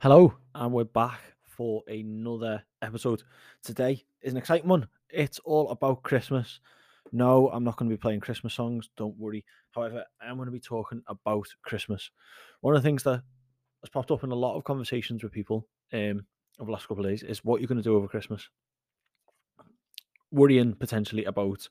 Hello, and we're back for another episode. Today is an exciting one. It's all about Christmas. No, I'm not going to be playing Christmas songs, don't worry. However, I'm going to be talking about Christmas. One of the things that has popped up in a lot of conversations with people over the last couple of days is what you're going to do over Christmas. Worrying potentially about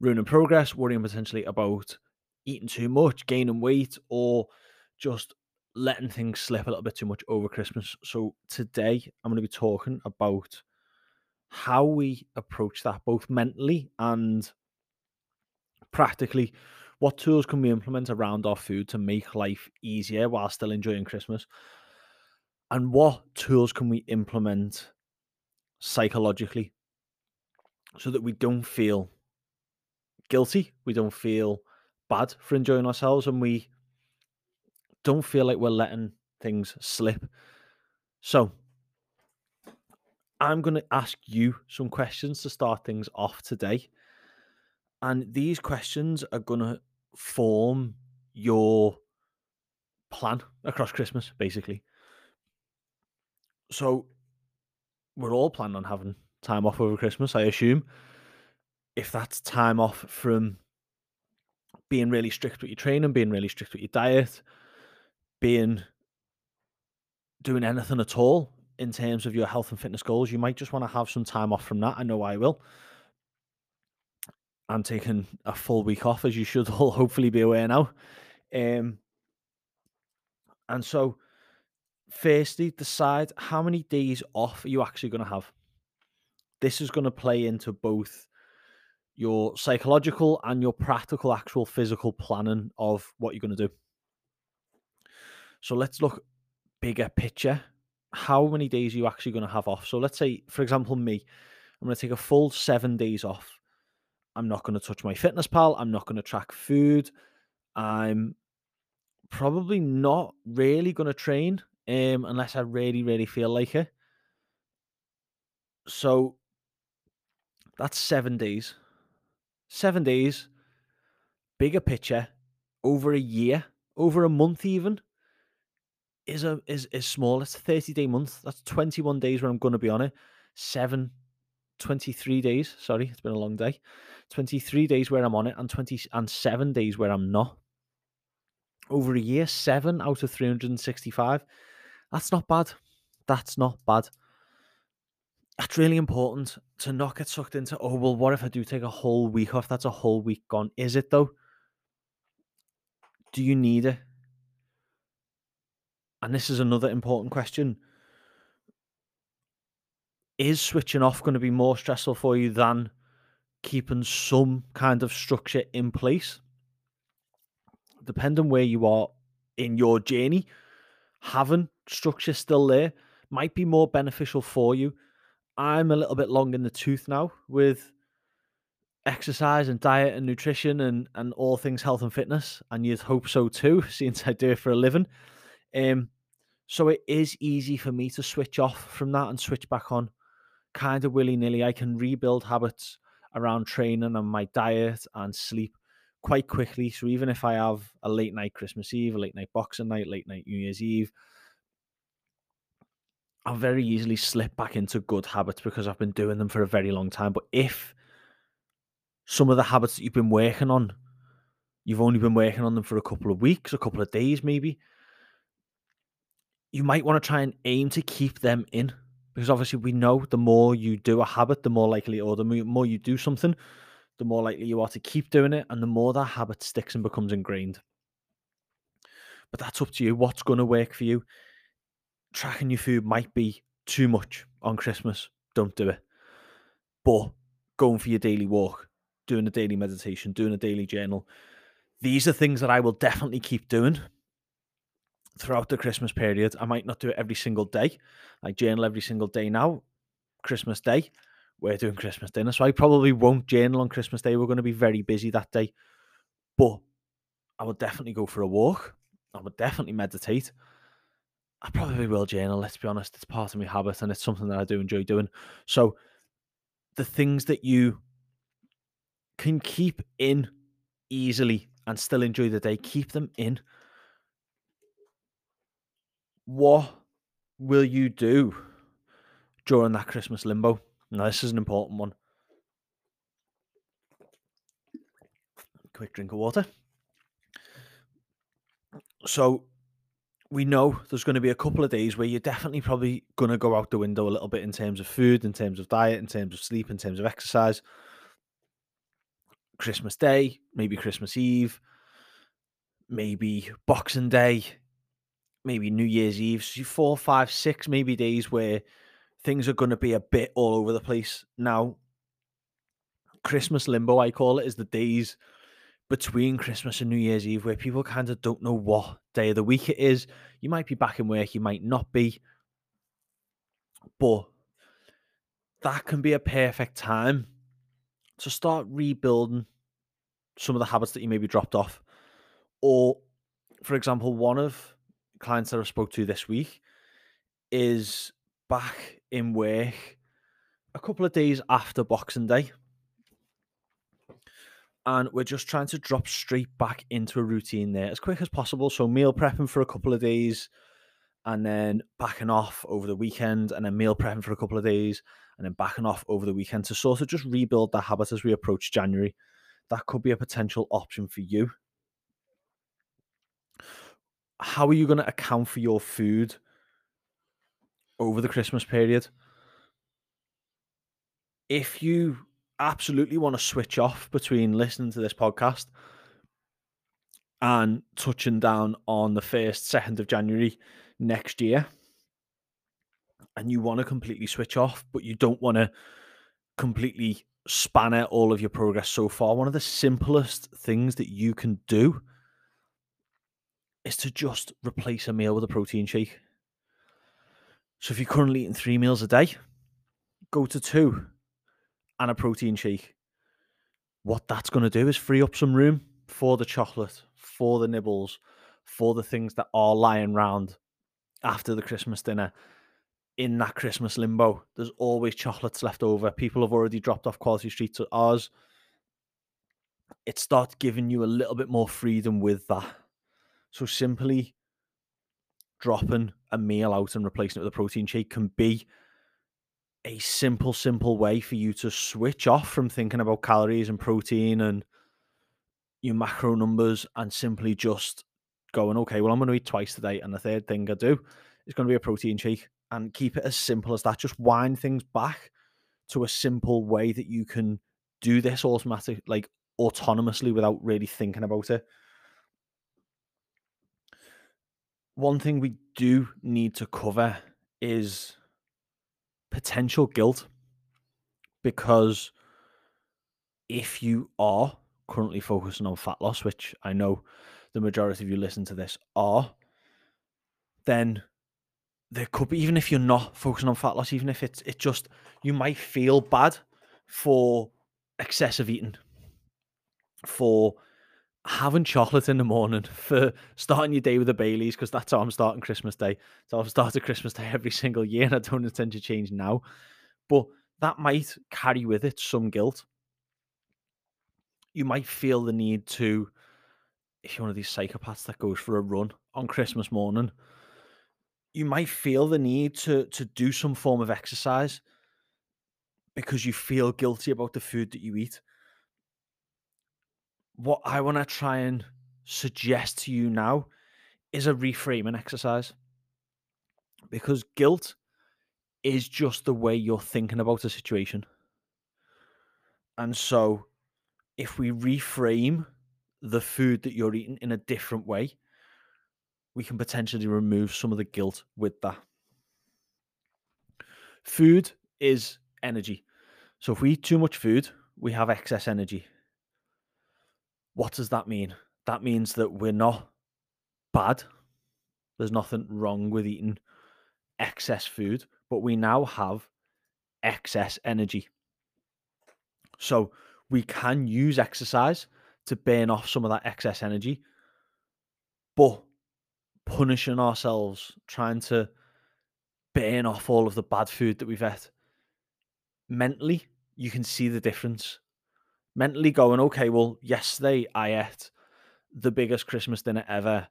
ruining progress, worrying potentially about eating too much, gaining weight, or just letting things slip a little bit too much over Christmas. So today I'm going to be talking about how we approach that both mentally and practically. What tools can we implement around our food to make life easier while still enjoying Christmas? And what tools can we implement psychologically so that we don't feel guilty, we don't feel bad for enjoying ourselves, and we don't feel like we're letting things slip. So I'm going to ask you some questions to start things off today. And these questions are going to form your plan across Christmas, basically. So we're all planning on having time off over Christmas, I assume. If that's time off from being really strict with your training, being really strict with your diet, doing anything at all in terms of your health and fitness goals, you might just want to have some time off from that. I know I will. I'm taking a full week off, as you should all hopefully be aware now. And so, firstly, decide how many days off are you actually going to have. This is going to play into both your psychological and your practical, actual physical planning of what you're going to do. So let's look bigger picture. How many days are you actually going to have off? So let's say, for example, me, I'm going to take a full 7 days off. I'm not going to touch my fitness pal. I'm not going to track food. I'm probably not really going to train unless I really, really feel like it. So that's 7 days. 7 days, bigger picture, over a year, over a month even. Is small. It's a 30-day month. That's 21 days where I'm going to be on it. 23 days. Sorry, it's been a long day. 23 days where I'm on it and 7 days where I'm not. Over a year, 7 out of 365. That's not bad. That's not bad. That's really important to not get sucked into, oh, well, what if I do take a whole week off? That's a whole week gone. Is it though? Do you need it? And this is another important question. Is switching off going to be more stressful for you than keeping some kind of structure in place? Depending where you are in your journey, having structure still there might be more beneficial for you. I'm a little bit long in the tooth now with exercise and diet and nutrition and all things health and fitness. And you'd hope so too, since I do it for a living. So it is easy for me to switch off from that and switch back on kind of willy-nilly. I can rebuild habits around training and my diet and sleep quite quickly. So even if I have a late night Christmas Eve, a late night Boxing Night, late night New Year's Eve, I'll very easily slip back into good habits because I've been doing them for a very long time. But if some of the habits that you've been working on, you've only been working on them for a couple of weeks, a couple of days maybe, you might want to try and aim to keep them in, because obviously we know the more you do a habit, the more you do something, the more likely you are to keep doing it, and the more that habit sticks and becomes ingrained. But that's up to you. What's going to work for you? Tracking your food might be too much on Christmas. Don't do it. But going for your daily walk, doing a daily meditation, doing a daily journal, these are things that I will definitely keep doing throughout the Christmas period. I might not do it every single day. I journal every single day now. Christmas Day, we're doing Christmas dinner, so I probably won't journal on Christmas Day. We're going to be very busy that day. But I will definitely go for a walk. I will definitely meditate. I probably will journal, let's be honest. It's part of my habit and it's something that I do enjoy doing. So the things that you can keep in easily and still enjoy the day, keep them in. What will you do during that Christmas limbo? Now, this is an important one. Quick drink of water. So we know there's going to be a couple of days where you're definitely probably going to go out the window a little bit in terms of food, in terms of diet, in terms of sleep, in terms of exercise. Christmas Day, maybe Christmas Eve, maybe Boxing Day, maybe New Year's Eve. So 4, 5, 6 maybe days where things are going to be a bit all over the place. Now, Christmas limbo, I call it, is the days between Christmas and New Year's Eve where people kind of don't know what day of the week it is. You might be back in work, you might not be. But that can be a perfect time to start rebuilding some of the habits that you maybe dropped off. Or, for example, one of clients that I spoke to this week is back in work a couple of days after Boxing Day. And we're just trying to drop straight back into a routine there as quick as possible. So meal prepping for a couple of days and then backing off over the weekend, and then meal prepping for a couple of days and then backing off over the weekend, to sort of just rebuild that habit as we approach January. That could be a potential option for you. How are you going to account for your food over the Christmas period? If you absolutely want to switch off between listening to this podcast and touching down on the 1st, 2nd of January next year, and you want to completely switch off, but you don't want to completely spanner all of your progress so far, one of the simplest things that you can do is to just replace a meal with a protein shake. So if you're currently eating 3 meals a day, go to 2. And a protein shake. What that's going to do is free up some room for the chocolate, for the nibbles, for the things that are lying round after the Christmas dinner. In that Christmas limbo, there's always chocolates left over. People have already dropped off quality treats at ours. It starts giving you a little bit more freedom with that. So simply dropping a meal out and replacing it with a protein shake can be a simple way for you to switch off from thinking about calories and protein and your macro numbers, and simply just going, okay, well, I'm going to eat twice today, and the third thing I do is going to be a protein shake. And keep it as simple as that. Just wind things back to a simple way that you can do this autonomously without really thinking about it. One thing we do need to cover is potential guilt, because if you are currently focusing on fat loss, which I know the majority of you listen to this are, then there could be, even if you're not focusing on fat loss, even if it's just, you might feel bad for excessive eating, for having chocolate in the morning, for starting your day with the Baileys, because that's how I'm starting Christmas Day. So I've started Christmas Day every single year, and I don't intend to change now. But that might carry with it some guilt. You might feel the need to, if you're one of these psychopaths that goes for a run on Christmas morning, you might feel the need to do some form of exercise because you feel guilty about the food that you eat. What I want to try and suggest to you now is a reframing exercise, because guilt is just the way you're thinking about a situation. And so if we reframe the food that you're eating in a different way, we can potentially remove some of the guilt with that. Food is energy. So if we eat too much food, we have excess energy. What does that mean? That means that we're not bad. There's nothing wrong with eating excess food, but we now have excess energy. So we can use exercise to burn off some of that excess energy, but punishing ourselves, trying to burn off all of the bad food that we've had, mentally, you can see the difference. Mentally going, okay, well, yesterday I ate the biggest Christmas dinner ever.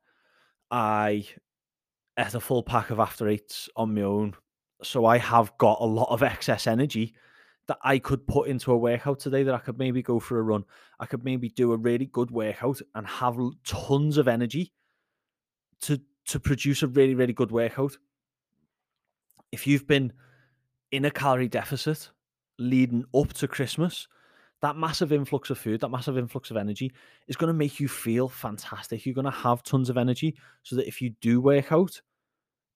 I ate a full pack of After Eights on my own. So I have got a lot of excess energy that I could put into a workout today, that I could maybe go for a run. I could maybe do a really good workout and have tons of energy to produce a really, really good workout. If you've been in a calorie deficit leading up to Christmas, that massive influx of food, that massive influx of energy is going to make you feel fantastic. You're going to have tons of energy so that if you do work out,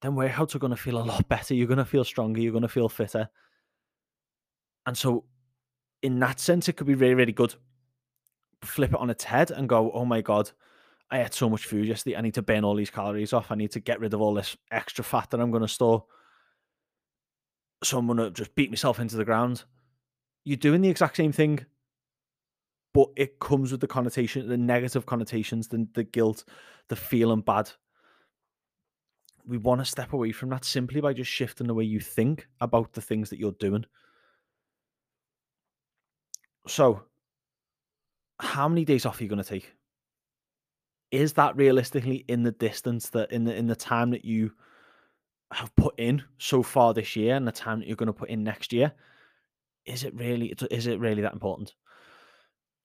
then workouts are going to feel a lot better. You're going to feel stronger. You're going to feel fitter. And so in that sense, it could be really, really good. Flip it on its head and go, oh my God, I ate so much food yesterday. I need to burn all these calories off. I need to get rid of all this extra fat that I'm going to store. So I'm going to just beat myself into the ground. You're doing the exact same thing, but it comes with the connotation, the negative connotations, the guilt, the feeling bad. We want to step away from that simply by just shifting the way you think about the things that you're doing. So, how many days off are you going to take? Is that realistically in the distance, that in the time that you have put in so far this year and the time that you're going to put in next year? Is it really that important?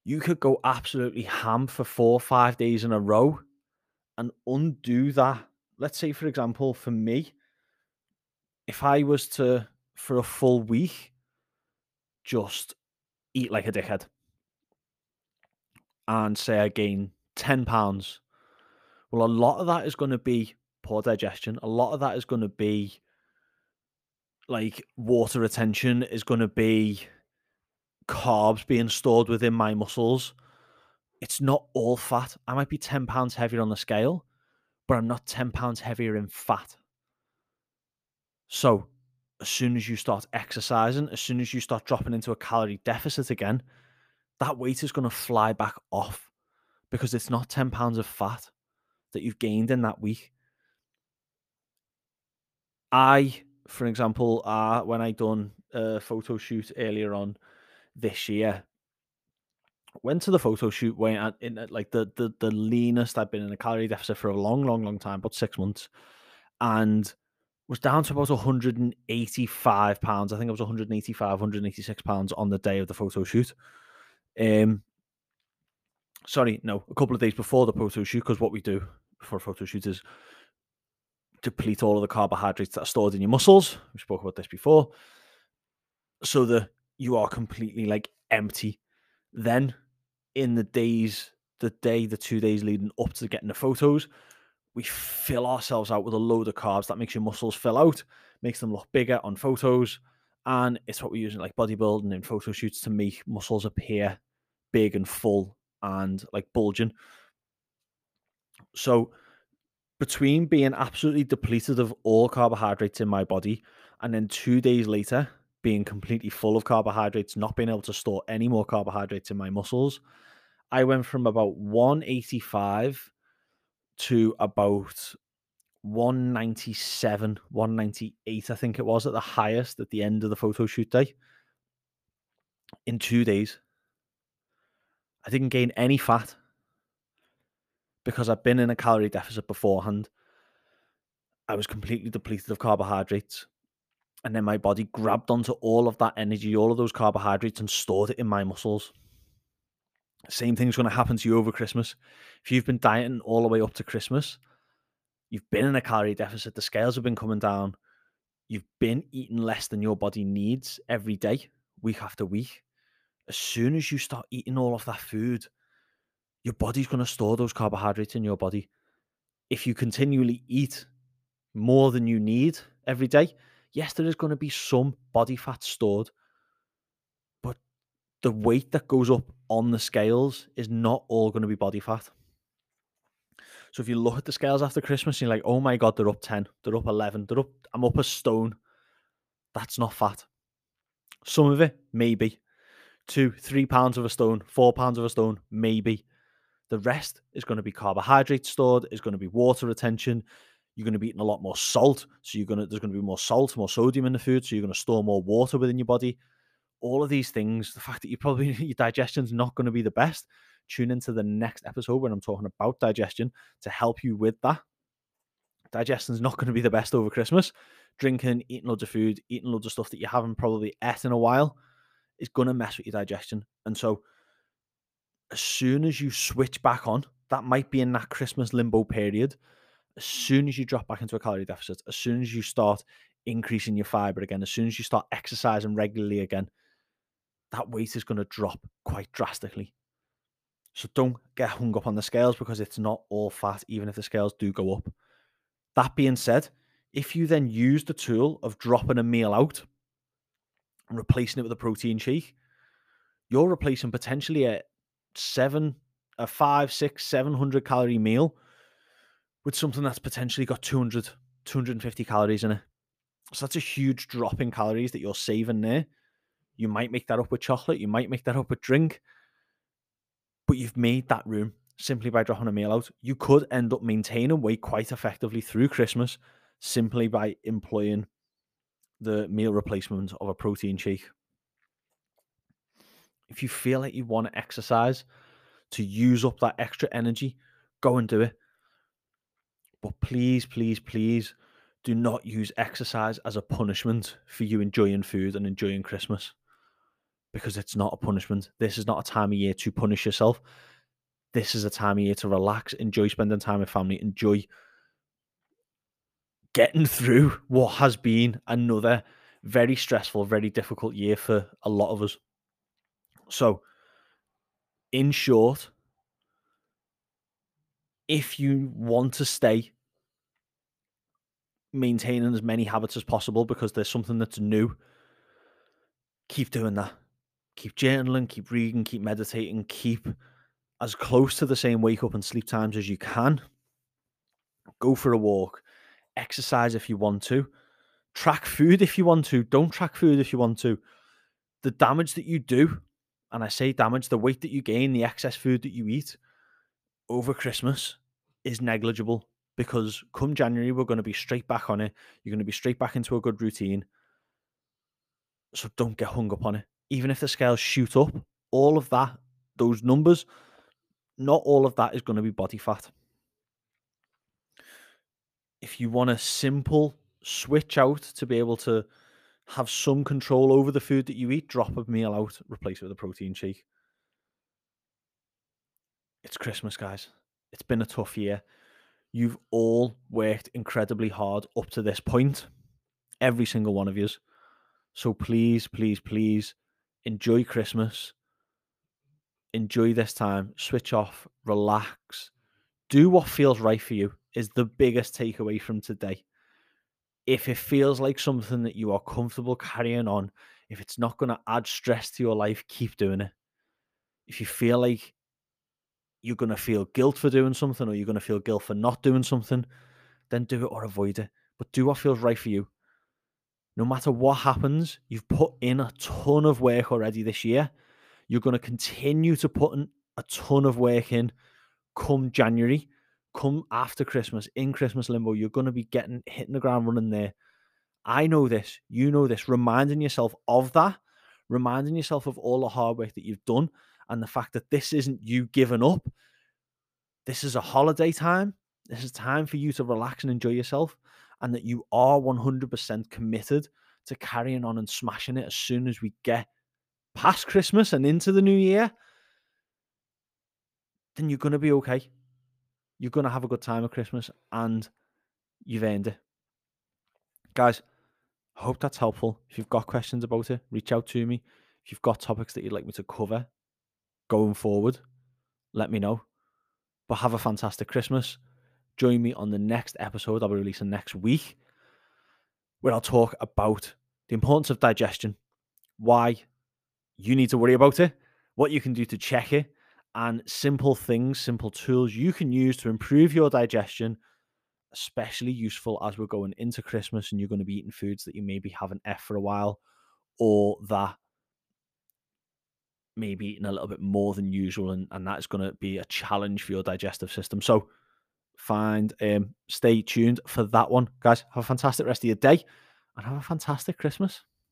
You could go absolutely ham for 4 or 5 days in a row and undo that. Let's say, for example, for me, if I was to, for a full week, just eat like a dickhead and say I gain 10 pounds, well, a lot of that is going to be poor digestion. A lot of that is going to be like water retention, is going to be carbs being stored within my muscles. It's not all fat. I might be 10 pounds heavier on the scale, but I'm not 10 pounds heavier in fat. So as soon as you start exercising, as soon as you start dropping into a calorie deficit again, that weight is going to fly back off, because it's not 10 pounds of fat that you've gained in that week. For example, when I done a photo shoot earlier on this year, went to the photo shoot when in like the leanest I've been in a calorie deficit for a long, long, long time, about 6 months, and was down to about 185 pounds. I think I was 185, 186 pounds on the day of the photo shoot. A couple of days before the photo shoot, because what we do for photo shoot is deplete all of the carbohydrates that are stored in your muscles. We spoke about this before, so that you are completely like empty. Then in the 2 days leading up to getting the photos, we fill ourselves out with a load of carbs. That makes your muscles fill out, makes them look bigger on photos. And it's what we're using like bodybuilding and photo shoots to make muscles appear big and full and like bulging. So between being absolutely depleted of all carbohydrates in my body and then 2 days later being completely full of carbohydrates, not being able to store any more carbohydrates in my muscles, I went from about 185 to about 197, 198, I think it was, at the highest at the end of the photo shoot day in 2 days. I didn't gain any fat, because I've been in a calorie deficit beforehand. I was completely depleted of carbohydrates. And then my body grabbed onto all of that energy, all of those carbohydrates, and stored it in my muscles. Same thing's going to happen to you over Christmas. If you've been dieting all the way up to Christmas, you've been in a calorie deficit, the scales have been coming down, you've been eating less than your body needs every day, week after week. As soon as you start eating all of that food, your body's going to store those carbohydrates in your body. If you continually eat more than you need every day, yes, there is going to be some body fat stored, but the weight that goes up on the scales is not all going to be body fat. So if you look at the scales after Christmas, you're like, oh my God, they're up 10, they're up 11, they're up, I'm up a stone. That's not fat. Some of it, maybe. 2-3 pounds of a stone, 4 pounds of a stone, maybe. The rest is going to be carbohydrates stored, is going to be water retention. You're going to be eating a lot more salt. So there's going to be more salt, more sodium in the food. So you're going to store more water within your body. All of these things, the fact that your digestion's not going to be the best. Tune into the next episode when I'm talking about digestion to help you with that. digestion's not going to be the best over Christmas. Drinking, eating loads of food, eating loads of stuff that you haven't probably ate in a while is going to mess with your digestion. And so as soon as you switch back on, that might be in that Christmas limbo period. As soon as you drop back into a calorie deficit, as soon as you start increasing your fiber again, as soon as you start exercising regularly again, that weight is going to drop quite drastically. So don't get hung up on the scales, because it's not all fat, even if the scales do go up. That being said, if you then use the tool of dropping a meal out and replacing it with a protein shake, you're replacing potentially a 500, 600, 700 calorie meal with something that's potentially got 200, 250 calories in it. So that's a huge drop in calories that you're saving there. You might make that up with chocolate. You might make that up with drink. But you've made that room simply by dropping a meal out. You could end up maintaining weight quite effectively through Christmas simply by employing the meal replacement of a protein shake. If you feel like you want to exercise to use up that extra energy, go and do it. But please, please, please do not use exercise as a punishment for you enjoying food and enjoying Christmas, because it's not a punishment. This is not a time of year to punish yourself. This is a time of year to relax, enjoy spending time with family, enjoy getting through what has been another very stressful, very difficult year for a lot of us. So, in short, if you want to stay maintaining as many habits as possible because there's something that's new, keep doing that. Keep journaling, keep reading, keep meditating, keep as close to the same wake-up and sleep times as you can. Go for a walk. Exercise if you want to. Track food if you want to. Don't track food if you want to. The damage that you do, and I say damage, the weight that you gain, the excess food that you eat over Christmas is negligible, because come January, we're going to be straight back on it. You're going to be straight back into a good routine. So don't get hung up on it. Even if the scales shoot up, all of that, those numbers, not all of that is going to be body fat. If you want a simple switch out to be able to have some control over the food that you eat, drop a meal out, replace it with a protein shake. It's Christmas, guys. It's been a tough year. You've all worked incredibly hard up to this point, every single one of you. So please, please, please enjoy Christmas. Enjoy this time. Switch off. Relax. Do what feels right for you is the biggest takeaway from today. If it feels like something that you are comfortable carrying on, if it's not going to add stress to your life, keep doing it. If you feel like you're going to feel guilt for doing something, or you're going to feel guilt for not doing something, then do it or avoid it. But do what feels right for you. No matter what happens, you've put in a ton of work already this year. You're going to continue to put in a ton of work in come January, come after Christmas, in Christmas limbo. You're going to be hitting the ground running there. I know this. You know this. Reminding yourself of that. Reminding yourself of all the hard work that you've done and the fact that this isn't you giving up. This is a holiday time. This is time for you to relax and enjoy yourself. And that you are 100% committed to carrying on and smashing it as soon as we get past Christmas and into the new year, then you're going to be okay. You're going to have a good time at Christmas, and you've earned it. Guys, I hope that's helpful. If you've got questions about it, reach out to me. If you've got topics that you'd like me to cover going forward, let me know. But have a fantastic Christmas. Join me on the next episode I'll be releasing next week, where I'll talk about the importance of digestion, why you need to worry about it, what you can do to check it, and simple things, simple tools you can use to improve your digestion, especially useful as we're going into Christmas and you're going to be eating foods that you maybe haven't had for a while, or that maybe eating a little bit more than usual, and that is going to be a challenge for your digestive system. So stay tuned for that one, guys. Have a fantastic rest of your day and have a fantastic Christmas.